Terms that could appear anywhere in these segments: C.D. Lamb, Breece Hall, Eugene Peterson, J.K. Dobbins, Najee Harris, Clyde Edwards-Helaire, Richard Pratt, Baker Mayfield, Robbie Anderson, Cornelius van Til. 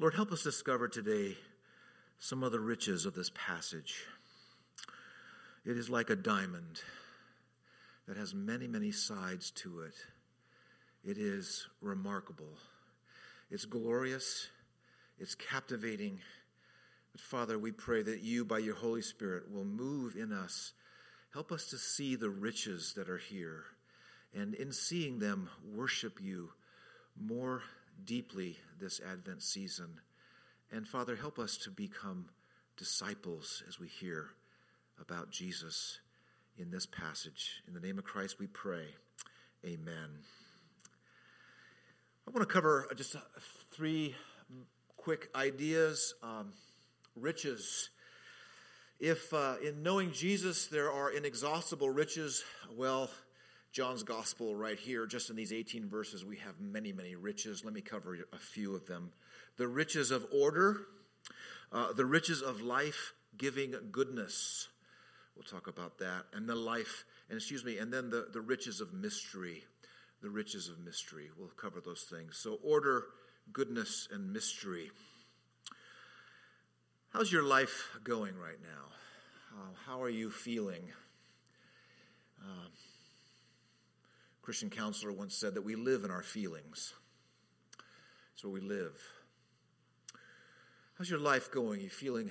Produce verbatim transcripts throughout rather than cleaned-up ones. Lord, help us discover today some of the riches of this passage. It is like a diamond that has many, many sides to it. It is remarkable. It's glorious. It's captivating. But Father, we pray that you, by your Holy Spirit, will move in us. Help us to see the riches that are here, and in seeing them, worship you more deeply this Advent season. And Father, help us to become disciples as we hear about Jesus in this passage. In the name of Christ we pray. Amen. I want to cover just three quick ideas. Um, riches. If uh, in knowing Jesus there are inexhaustible riches, well, John's gospel right here, just in these eighteen verses, we have many, many riches. Let me cover a few of them. The riches of order, uh, the riches of life-giving goodness. We'll talk about that. And the life, and excuse me, and then the, the riches of mystery. The riches of mystery. We'll cover those things. So order, goodness, and mystery. How's your life going right now? Uh, how are you feeling? Uh, Christian counselor once said that we live in our feelings. That's where we live. How's your life going? You feeling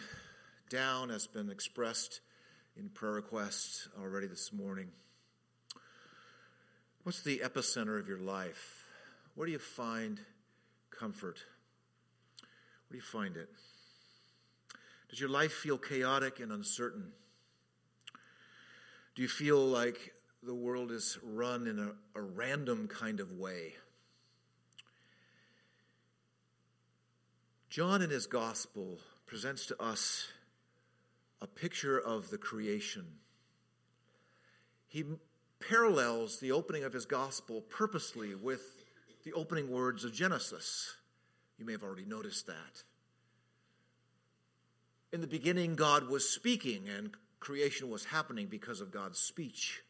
down, as been expressed in prayer requests already this morning? What's the epicenter of your life? Where do you find comfort? Where do you find it? Does your life feel chaotic and uncertain? Do you feel like the world is run in a, a random kind of way? John in his gospel presents to us a picture of the creation. He parallels the opening of his gospel purposely with the opening words of Genesis. You may have already noticed that. In the beginning, God was speaking, and creation was happening because of God's speech.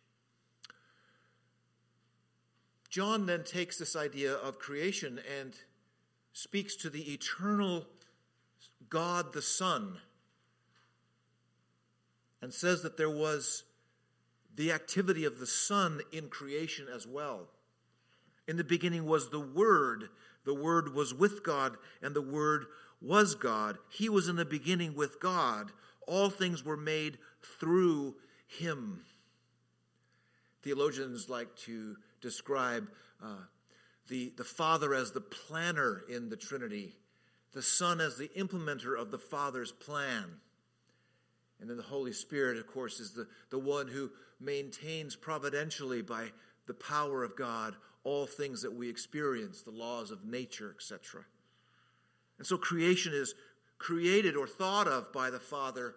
John then takes this idea of creation and speaks to the eternal God the Son and says that there was the activity of the Son in creation as well. In the beginning was the Word. The Word was with God, and the Word was God. He was in the beginning with God. All things were made through him. Theologians like to describe uh, the, the Father as the planner in the Trinity, the Son as the implementer of the Father's plan. And then the Holy Spirit, of course, is the, the one who maintains providentially by the power of God all things that we experience, the laws of nature, et cetera. And so creation is created or thought of by the Father.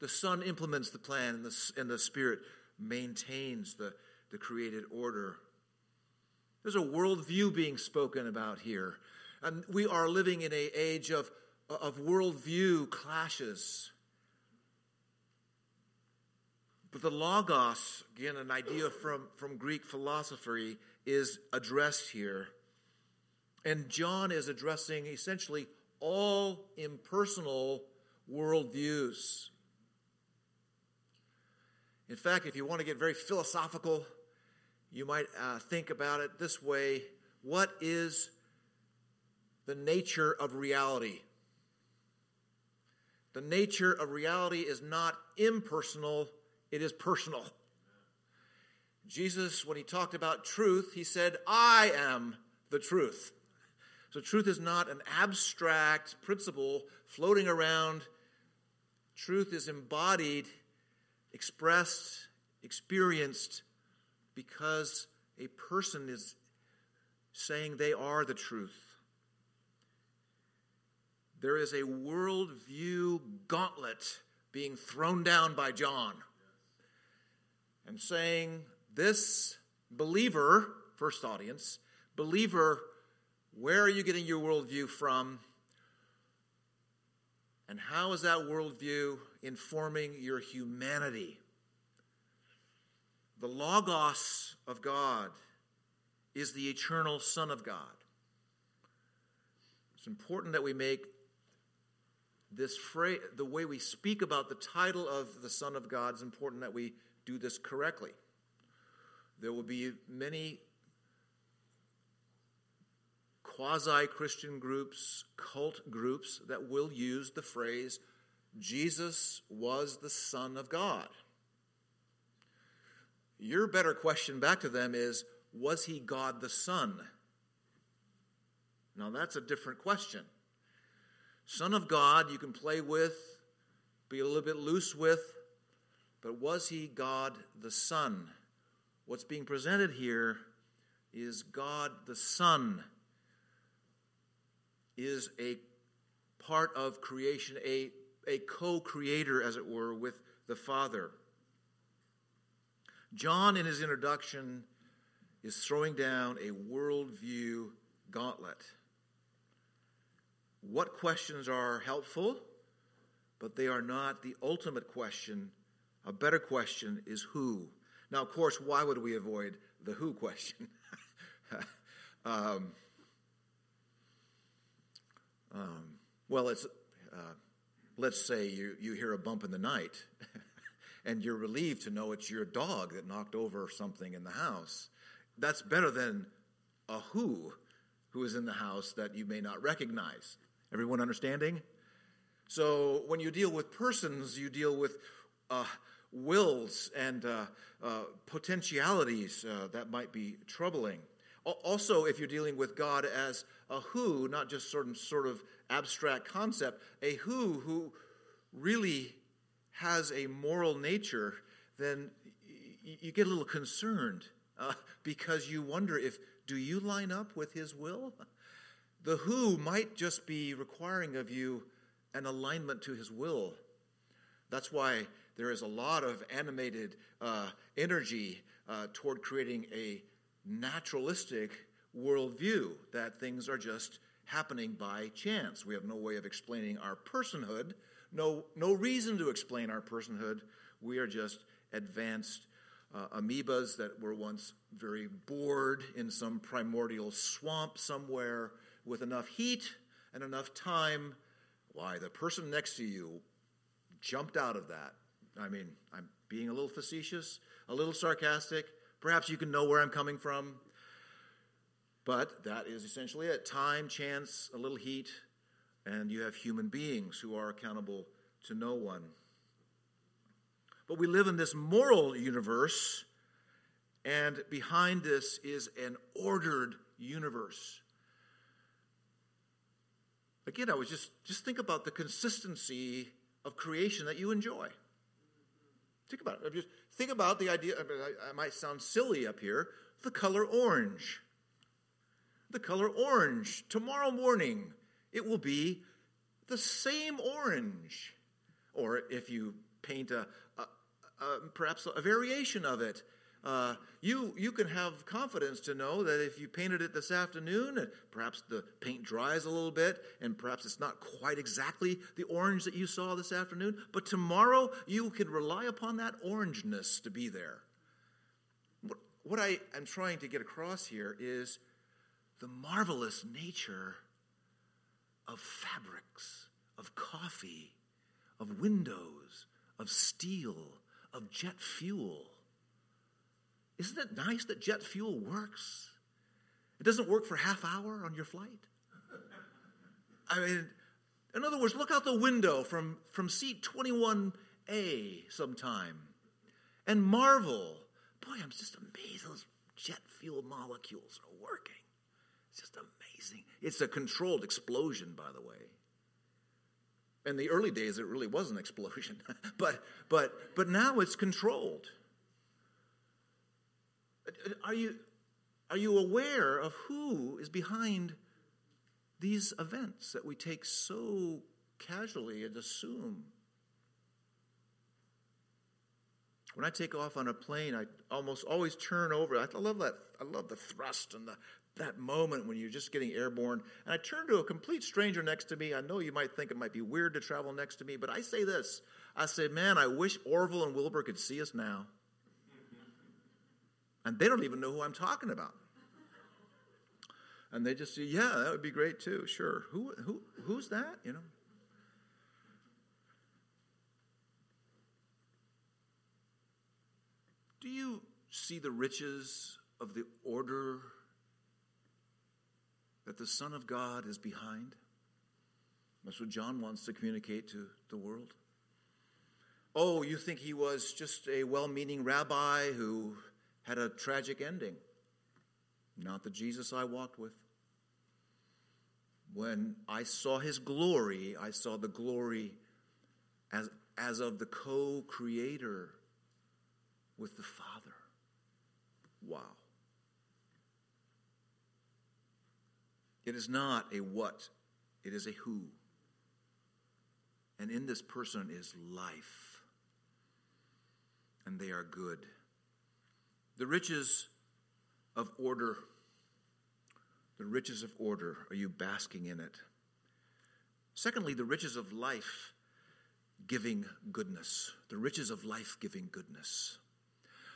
The Son implements the plan, and the, and the Spirit maintains the, the created order. There's a worldview being spoken about here. And we are living in an age of, of worldview clashes. But the logos, again, an idea from, from Greek philosophy, is addressed here. And John is addressing essentially all impersonal worldviews. In fact, if you want to get very philosophical, you might uh, think about it this way. What is the nature of reality? The nature of reality is not impersonal, it is personal. Jesus, when he talked about truth, he said, I am the truth. So truth is not an abstract principle floating around. Truth is embodied, expressed, experienced, because a person is saying they are the truth. There is a worldview gauntlet being thrown down by John and saying, this believer, first audience, believer, where are you getting your worldview from? And how is that worldview informing your humanity? The Logos of God is the eternal Son of God. It's important that we make this phrase, the way we speak about the title of the Son of God, is important that we do this correctly. There will be many quasi-Christian groups, cult groups, that will use the phrase, Jesus was the Son of God. Your better question back to them is, was he God the Son? Now that's a different question. Son of God you can play with, be a little bit loose with, but was he God the Son? What's being presented here is God the Son is a part of creation, a, a co-creator, as it were, with the Father. John, in his introduction, is throwing down a worldview gauntlet. What questions are helpful, but they are not the ultimate question. A better question is who. Now, of course, why would we avoid the who question? um, um, well, it's, uh, let's say you, you hear a bump in the night, and you're relieved to know it's your dog that knocked over something in the house. That's better than a who, who is in the house that you may not recognize. Everyone understanding? So when you deal with persons, you deal with uh, wills and uh, uh, potentialities uh, that might be troubling. Also, if you're dealing with God as a who, not just certain sort of abstract concept, a who who really has a moral nature, then you get a little concerned uh, because you wonder if, do you line up with his will? The who might just be requiring of you an alignment to his will. That's why there is a lot of animated uh, energy uh, toward creating a naturalistic worldview, that things are just happening by chance. We have no way of explaining our personhood, no, no reason to explain our personhood. We are just advanced uh, amoebas that were once very bored in some primordial swamp somewhere with enough heat and enough time. Why, the person next to you jumped out of that. I mean, I'm being a little facetious, a little sarcastic. Perhaps you can know where I'm coming from. But that is essentially it. Time, chance, a little heat, and you have human beings who are accountable to no one. But we live in this moral universe, and behind this is an ordered universe. Again, I was just, just think about the consistency of creation that you enjoy. Think about it. Just think about the idea, I, mean, I, I might sound silly up here, the color orange. The color orange. Tomorrow morning, it will be the same orange. Or if you paint a, a, a perhaps a variation of it, uh, you, you can have confidence to know that if you painted it this afternoon, and perhaps the paint dries a little bit, and perhaps it's not quite exactly the orange that you saw this afternoon, but tomorrow you can rely upon that orangeness to be there. What, what I am trying to get across here is the marvelous nature of fabrics, of coffee, of windows, of steel, of jet fuel. Isn't it nice that jet fuel works? It doesn't work for a half hour on your flight. I mean, in other words, look out the window from, from seat twenty-one A sometime and marvel. Boy, I'm just amazed those jet fuel molecules are working. It's just amazing. It's a controlled explosion, by the way. In the early days, it really was an explosion. but but but now it's controlled. Are you, are you aware of who is behind these events that we take so casually and assume? When I take off on a plane, I almost always turn over. I love that. I love the thrust and the, that moment when you're just getting airborne. And I turn to a complete stranger next to me. I know you might think it might be weird to travel next to me, but I say this. I say, man, I wish Orville and Wilbur could see us now. And they don't even know who I'm talking about. And they just say, yeah, that would be great too, sure. Who, who, who's that, you know? Do you see the riches of the order that the Son of God is behind? That's what John wants to communicate to the world. Oh, you think he was just a well-meaning rabbi who had a tragic ending? Not the Jesus I walked with. When I saw his glory, I saw the glory as, as of the co-creator with the Father. Wow. It is not a what, it is a who. And in this person is life. And they are good. The riches of order, the riches of order, are you basking in it? Secondly, the riches of life-giving goodness, the riches of life-giving goodness.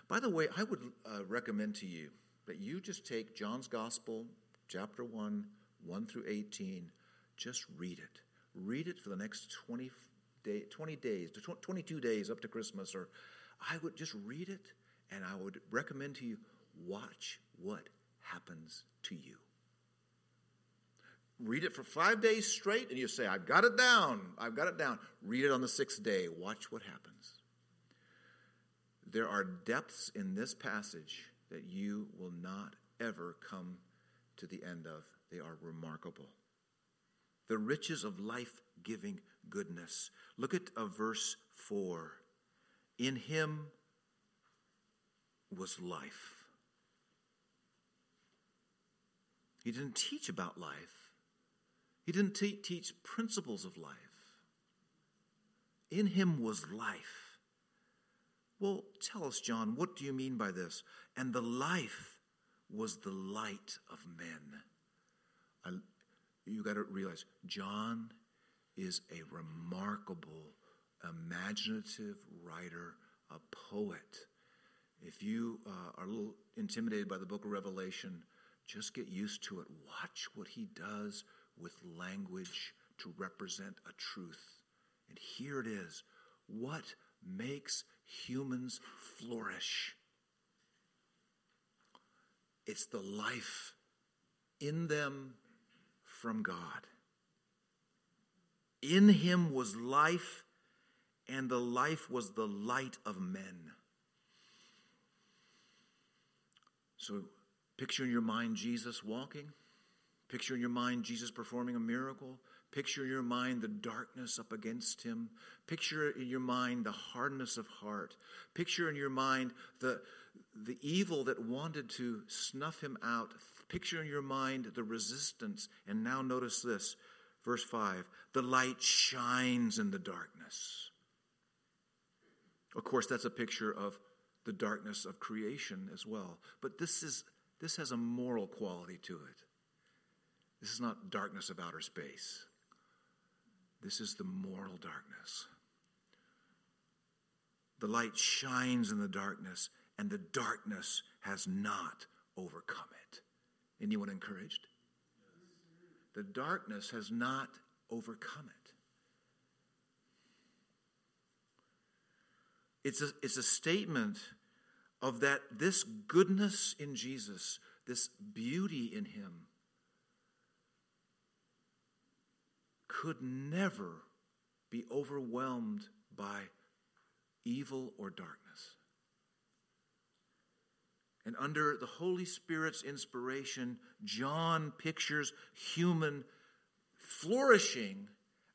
By the way, I would uh, recommend to you that you just take John's Gospel, chapter one, one through eighteen, just read it. Read it for the next twenty, day, twenty days, twenty-two days up to Christmas, or I would just read it, and I would recommend to you, watch what happens to you. Read it for five days straight, and you say, I've got it down. I've got it down. Read it on the sixth day. Watch what happens. There are depths in this passage that you will not ever come to the end of. They are remarkable. The riches of life-giving goodness. Look at uh, verse four. In him was life. He didn't teach about life. He didn't te- teach principles of life. In him was life. Well, tell us, John, what do you mean by this? And the life was the light of men. I, you got to realize, John is a remarkable, imaginative writer, a poet. If you uh, are a little intimidated by the book of Revelation, just get used to it. Watch what he does with language to represent a truth. And here it is. What makes humans flourish? It's the life in them from God. In him was life, and the life was the light of men. So, picture in your mind Jesus walking. Picture in your mind Jesus performing a miracle. Picture in your mind the darkness up against him. Picture in your mind the hardness of heart. Picture in your mind the, the evil that wanted to snuff him out. Picture in your mind the resistance. And now notice this, verse five, the light shines in the darkness. Of course, that's a picture of the darkness of creation as well. But this is This has a moral quality to it. This is not darkness of outer space. This is the moral darkness. The light shines in the darkness, and the darkness has not overcome it. Anyone encouraged? The darkness has not overcome it. It's a, it's a statement of that this goodness in Jesus, this beauty in him, could never be overwhelmed by evil or darkness. And under the Holy Spirit's inspiration, John pictures human flourishing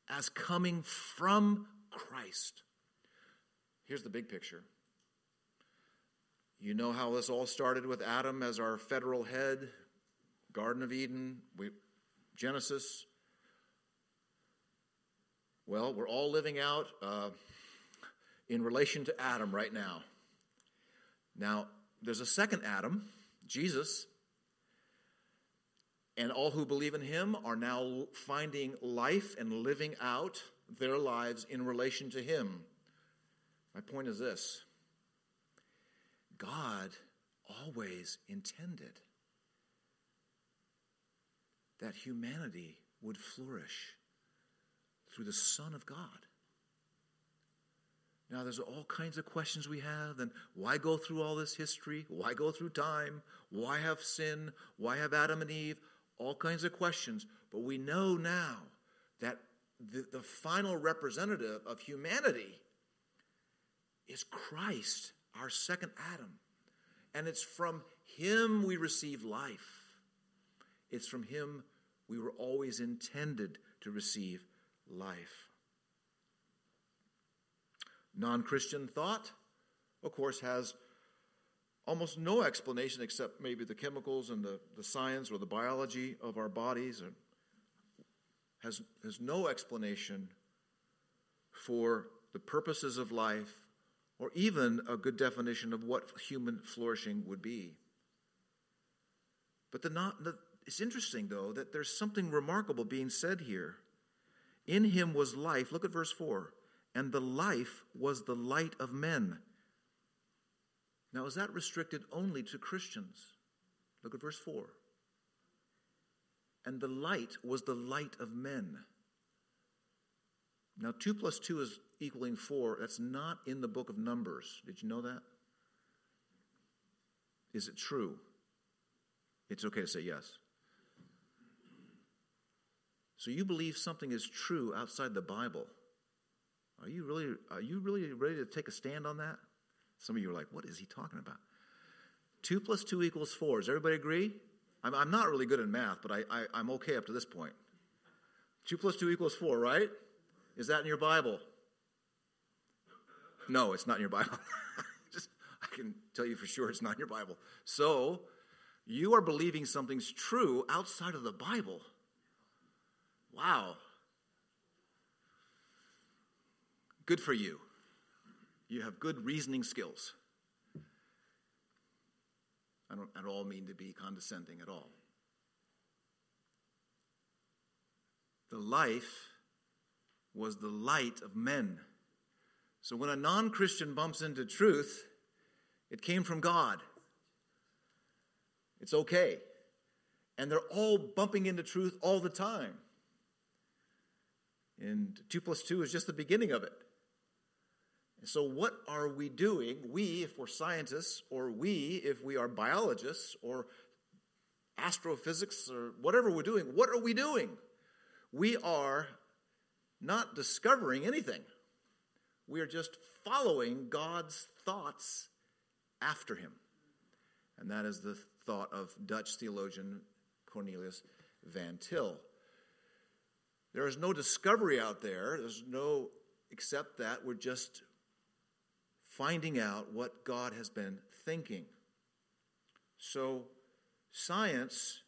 as coming from Christ. Here's the big picture. You know how this all started with Adam as our federal head, Garden of Eden, we, Genesis. Well, we're all living out uh, in relation to Adam right now. Now, there's a second Adam, Jesus, and all who believe in him are now finding life and living out their lives in relation to him. My point is this. God always intended that humanity would flourish through the Son of God. Now, there's all kinds of questions we have, and why go through all this history? Why go through time? Why have sin? Why have Adam and Eve? All kinds of questions. But we know now that the, the final representative of humanity is Christ, our second Adam. And it's from him we receive life. It's from him we were always intended to receive life. Non-Christian thought, of course, has almost no explanation except maybe the chemicals and the, the science or the biology of our bodies. Or has, has no explanation for the purposes of life or even a good definition of what human flourishing would be. But the not, the, it's interesting, though, that there's something remarkable being said here. In him was life. Look at verse four. And the life was the light of men. Now, is that restricted only to Christians? Look at verse four. And the light was the light of men. Now, two plus two is equaling four. That's not in the book of Numbers. Did you know that? Is it true? It's okay to say yes. So you believe something is true outside the Bible. Are you really are you really ready to take a stand on that? Some of you are like, what is he talking about? Two plus two equals four. Does everybody agree? I'm, I'm not really good in math, but I, I, I'm okay up to this point. Two plus two equals four, right? Is that in your Bible? No, it's not in your Bible. Just, I can tell you for sure it's not in your Bible. So you are believing something's true outside of the Bible. Wow. Good for you. You have good reasoning skills. I don't at all mean to be condescending at all. The life was the light of men. So when a non-Christian bumps into truth, it came from God. It's okay. And they're all bumping into truth all the time. And two plus two is just the beginning of it. So what are we doing, we, if we're scientists, or we, if we are biologists, or astrophysics, or whatever we're doing, what are we doing? We are not discovering anything. We are just following God's thoughts after him. And that is the thought of Dutch theologian Cornelius van Til. There is no discovery out there. There's no, except that we're just finding out what God has been thinking. So science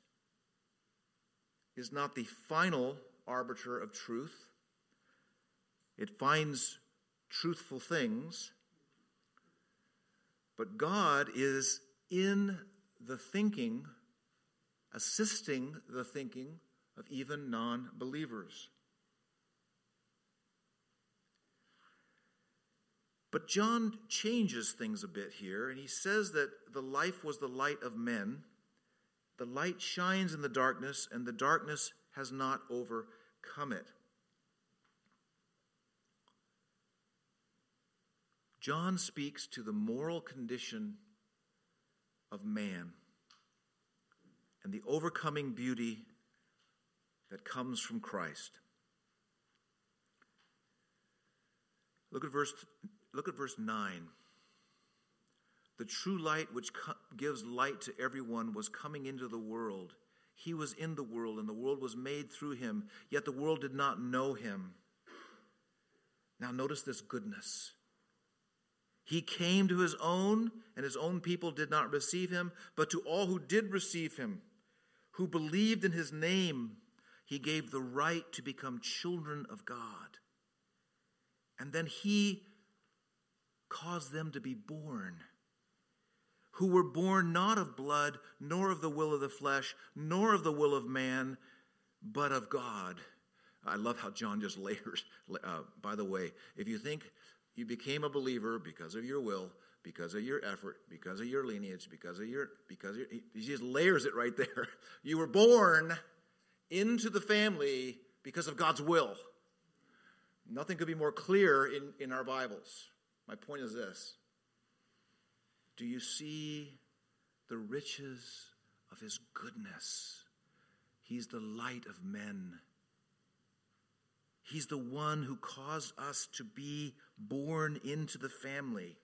is not the final arbiter of truth. It finds truthful things. But God is in the thinking, assisting the thinking of even non-believers. But John changes things a bit here, and he says that the life was the light of men. The light shines in the darkness, and the darkness has not overcome it. John speaks to the moral condition of man and the overcoming beauty that comes from Christ. Look at verse Look at verse nine. The true light which co- gives light to everyone was coming into the world. He was in the world, and the world was made through him, yet the world did not know him. Now notice this goodness. He came to his own, and his own people did not receive him, but to all who did receive him, who believed in his name, he gave the right to become children of God. And then he caused them to be born, who were born not of blood, nor of the will of the flesh, nor of the will of man, but of God. I love how John just layers. Uh, by the way, if you think you became a believer because of your will, because of your effort, because of your lineage, because of your, because of your, he just layers it right there. You were born into the family because of God's will. Nothing could be more clear in, in our Bibles. My point is this. Do you see the riches of his goodness? He's the light of men. He's the one who caused us to be born into the family.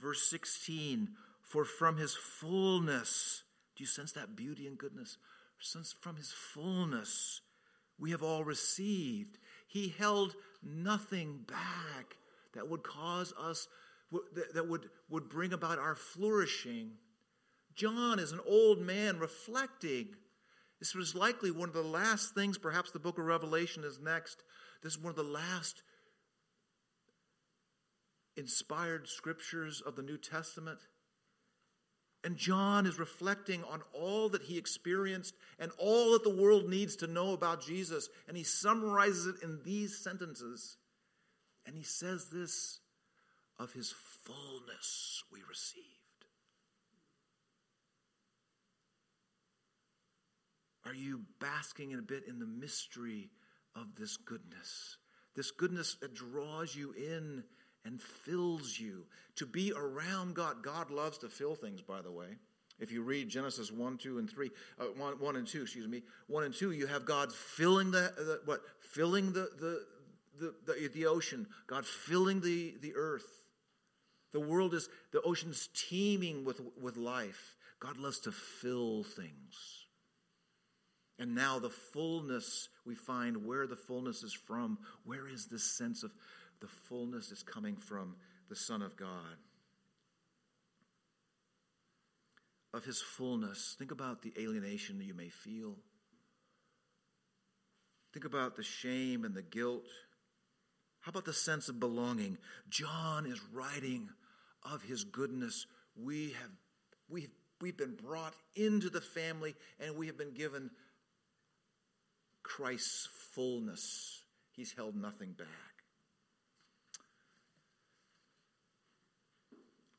Verse sixteen, for from his fullness, do you sense that beauty and goodness? Since from his fullness we have all received. He held nothing back that would cause us, that would, would bring about our flourishing. John is an old man reflecting. This was likely one of the last things, perhaps the book of Revelation is next. This is one of the last inspired scriptures of the New Testament. And John is reflecting on all that he experienced and all that the world needs to know about Jesus. And he summarizes it in these sentences. And he says this, of his fullness we received. Are you basking in a bit in the mystery of this goodness? This goodness that draws you in and fills you. To be around God. God loves to fill things, by the way. If you read Genesis one, two, and three, uh, one, one and two, excuse me, one and two, you have God filling the, the what? Filling the the, the the the ocean. God filling the the earth. The world is, the ocean's teeming with with life. God loves to fill things. And now the fullness, we find where the fullness is from. Where is this sense of the fullness is coming from the Son of God? Of his fullness, think about the alienation that you may feel. Think about the shame and the guilt. How about the sense of belonging? John is writing of his goodness. We have, we've, we've been brought into the family and we have been given Christ's fullness. He's held nothing back.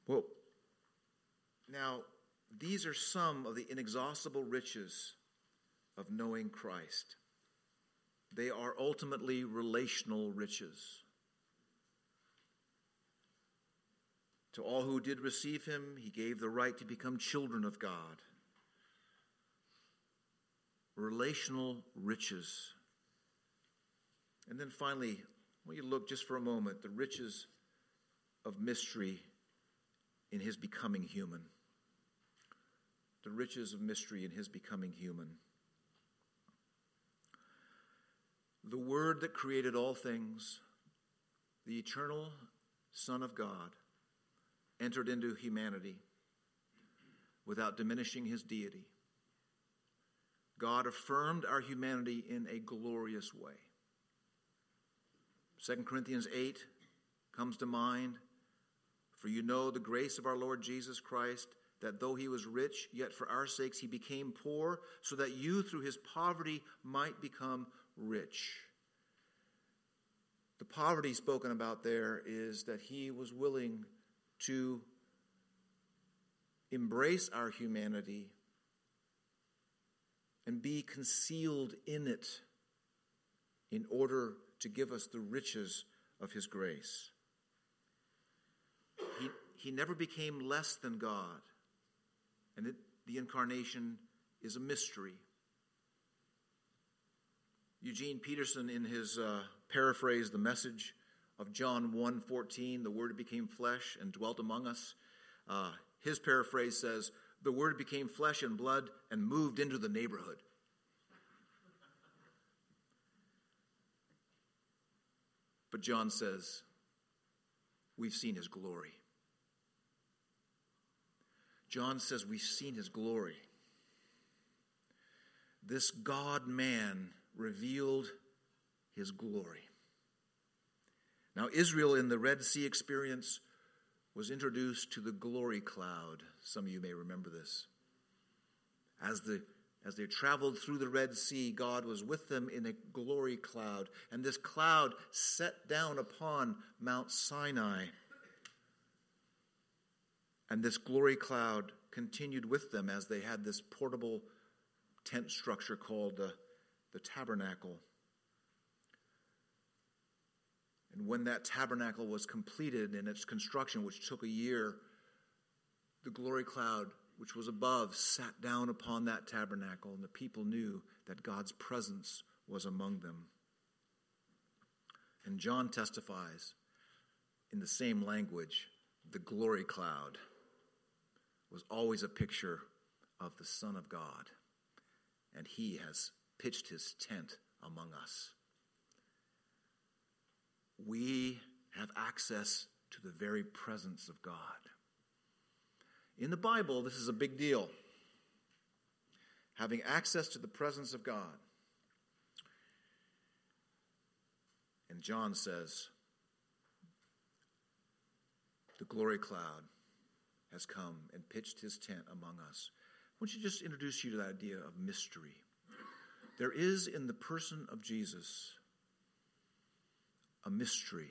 Whoa. Now, these are some of the inexhaustible riches of knowing Christ. They are ultimately relational riches. To all who did receive him, he gave the right to become children of God. Relational riches. And then finally, when you look just for a moment, the riches of mystery in his becoming human. The riches of mystery in his becoming human. The Word that created all things, the eternal Son of God, entered into humanity without diminishing his deity. God affirmed our humanity in a glorious way. Second Corinthians eight comes to mind. For you know the grace of our Lord Jesus Christ, that though he was rich, yet for our sakes he became poor, so that you through his poverty might become rich. The poverty spoken about there is that he was willing to embrace our humanity and be concealed in it in order to give us the riches of his grace. He, he never became less than God. And it, the incarnation is a mystery. Eugene Peterson, in his uh, paraphrase, The Message of John one fourteen, the Word became flesh and dwelt among us. Uh, his paraphrase says, the Word became flesh and blood and moved into the neighborhood. But John says, we've seen his glory. John says we've seen his glory. This God-man revealed his glory. Now Israel in the Red Sea experience was introduced to the glory cloud. Some of you may remember this. As the As they traveled through the Red Sea, God was with them in a glory cloud. And this cloud set down upon Mount Sinai. And this glory cloud continued with them as they had this portable tent structure called the, the tabernacle. And when that tabernacle was completed in its construction, which took a year, the glory cloud, which was above, sat down upon that tabernacle, and the people knew that God's presence was among them. And John testifies in the same language, the glory cloud was always a picture of the Son of God, and he has pitched his tent among us. We have access to the very presence of God. In the Bible, this is a big deal. Having access to the presence of God. And John says, the glory cloud has come and pitched his tent among us. I want you to just introduce you to the idea of mystery. There is in the person of Jesus a mystery.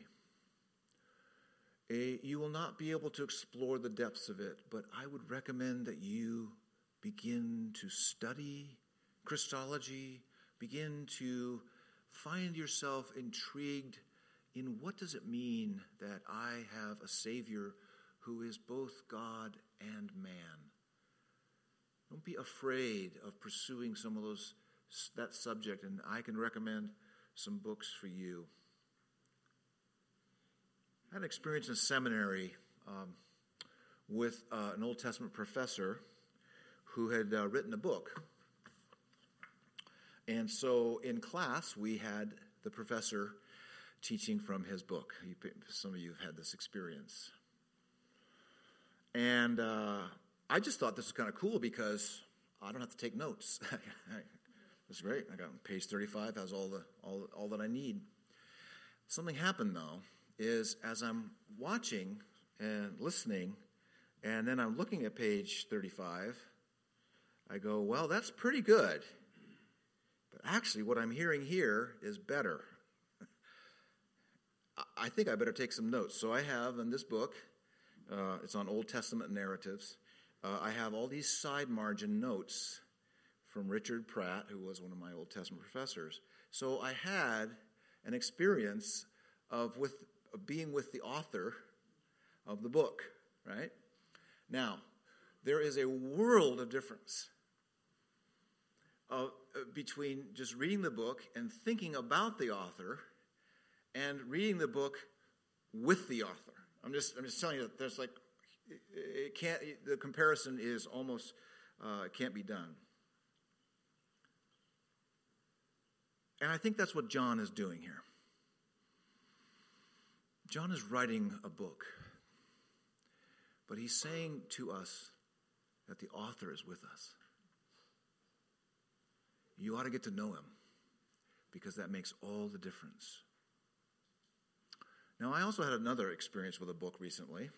A, you will not be able to explore the depths of it, but I would recommend that you begin to study Christology, begin to find yourself intrigued in what does it mean that I have a Savior who is both God and man. Don't be afraid of pursuing some of those that subject, and I can recommend some books for you. I had an experience in seminary um, with uh, an Old Testament professor who had uh, written a book. And so in class, we had the professor teaching from his book. You, some of you have had this experience. And uh, I just thought this was kind of cool because I don't have to take notes. This is great. I got page thirty-five, has all the all all that I need. Something happened, though. Is as I'm watching and listening, and then I'm looking at page thirty-five, I go, well, that's pretty good. But actually, what I'm hearing here is better. I think I better take some notes. So I have in this book, uh, it's on Old Testament narratives, uh, I have all these side margin notes from Richard Pratt, who was one of my Old Testament professors. So I had an experience of with being with the author of the book, right? Now, there is a world of difference of, uh, between just reading the book and thinking about the author and reading the book with the author. I'm just I'm just telling you that there's like, it can't, the comparison is almost, uh, can't be done. And I think that's what John is doing here. John is writing a book, but he's saying to us that the author is with us. You ought to get to know him because that makes all the difference. Now, I also had another experience with a book recently,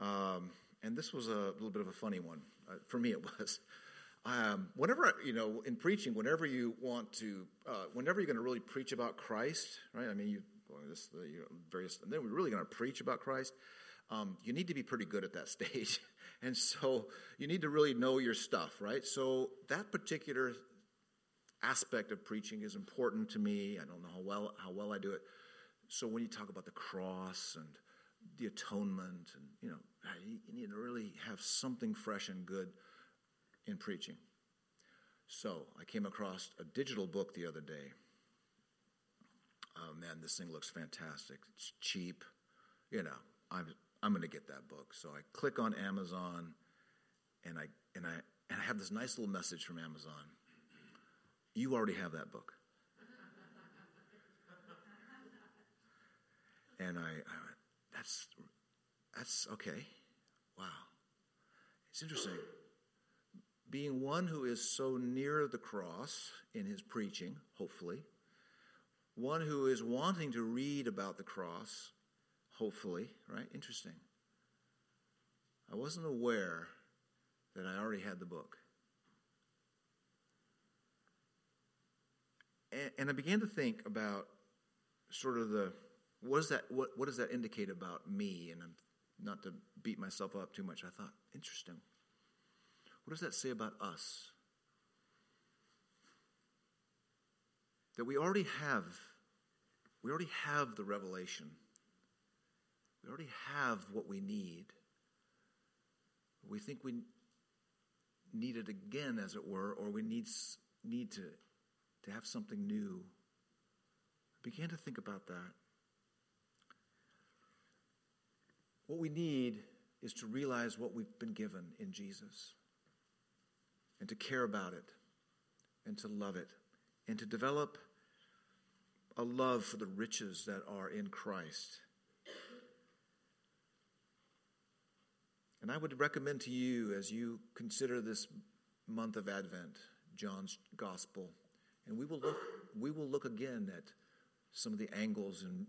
um, and this was a little bit of a funny one. Uh, for me, it was. Um, whenever, I, you know, in preaching, whenever you want to, uh, whenever you're going to really preach about Christ, right, I mean, you This, the, you know, various, and then we're really going to preach about Christ. Um, you need to be pretty good at that stage, and so you need to really know your stuff, right? So that particular aspect of preaching is important to me. I don't know how well how well I do it. So when you talk about the cross and the atonement, and you know, you, you need to really have something fresh and good in preaching. So I came across a digital book the other day. Oh, man, this thing looks fantastic. It's cheap. You know, I'm I'm going to get that book. So I click on Amazon, and I and I and I have this nice little message from Amazon. You already have that book. And I, I went, that's that's okay. Wow, it's interesting. Being one who is so near the cross in his preaching, hopefully. One who is wanting to read about the cross, hopefully, right? Interesting. I wasn't aware that I already had the book. And, and I began to think about sort of the, what, is that, what, what does that indicate about me? And I'm, not to beat myself up too much, I thought, interesting. What does that say about us? That we already have, we already have the revelation. We already have what we need. We think we need it again, as it were, or we need need to, to have something new. I began to think about that. What we need is to realize what we've been given in Jesus, and to care about it, and to love it, and to develop a love for the riches that are in Christ. And I would recommend to you, as you consider this month of Advent, John's Gospel, and we will look, we will look again at some of the angles and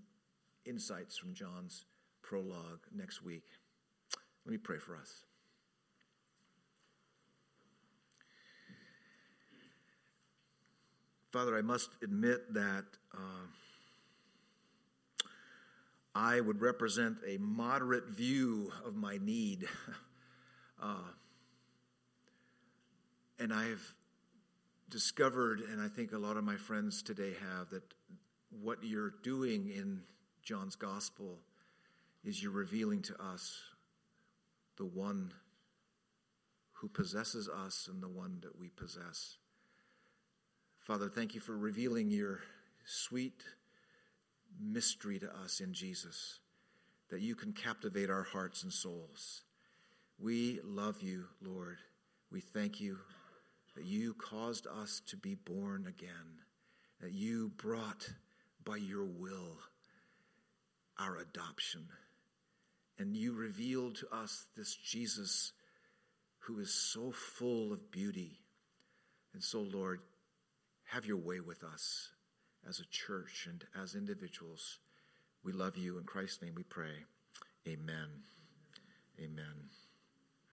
insights from John's prologue next week. Let me pray for us. Father, I must admit that uh, I would represent a moderate view of my need. uh, and I have discovered, and I think a lot of my friends today have, that what you're doing in John's Gospel is you're revealing to us the one who possesses us and the one that we possess. Father, thank you for revealing your sweet mystery to us in Jesus, that you can captivate our hearts and souls. We love you, Lord. We thank you that you caused us to be born again, that you brought by your will our adoption. And you revealed to us this Jesus who is so full of beauty. And so, Lord, have your way with us as a church and as individuals. We love you. In Christ's name we pray. Amen. Amen.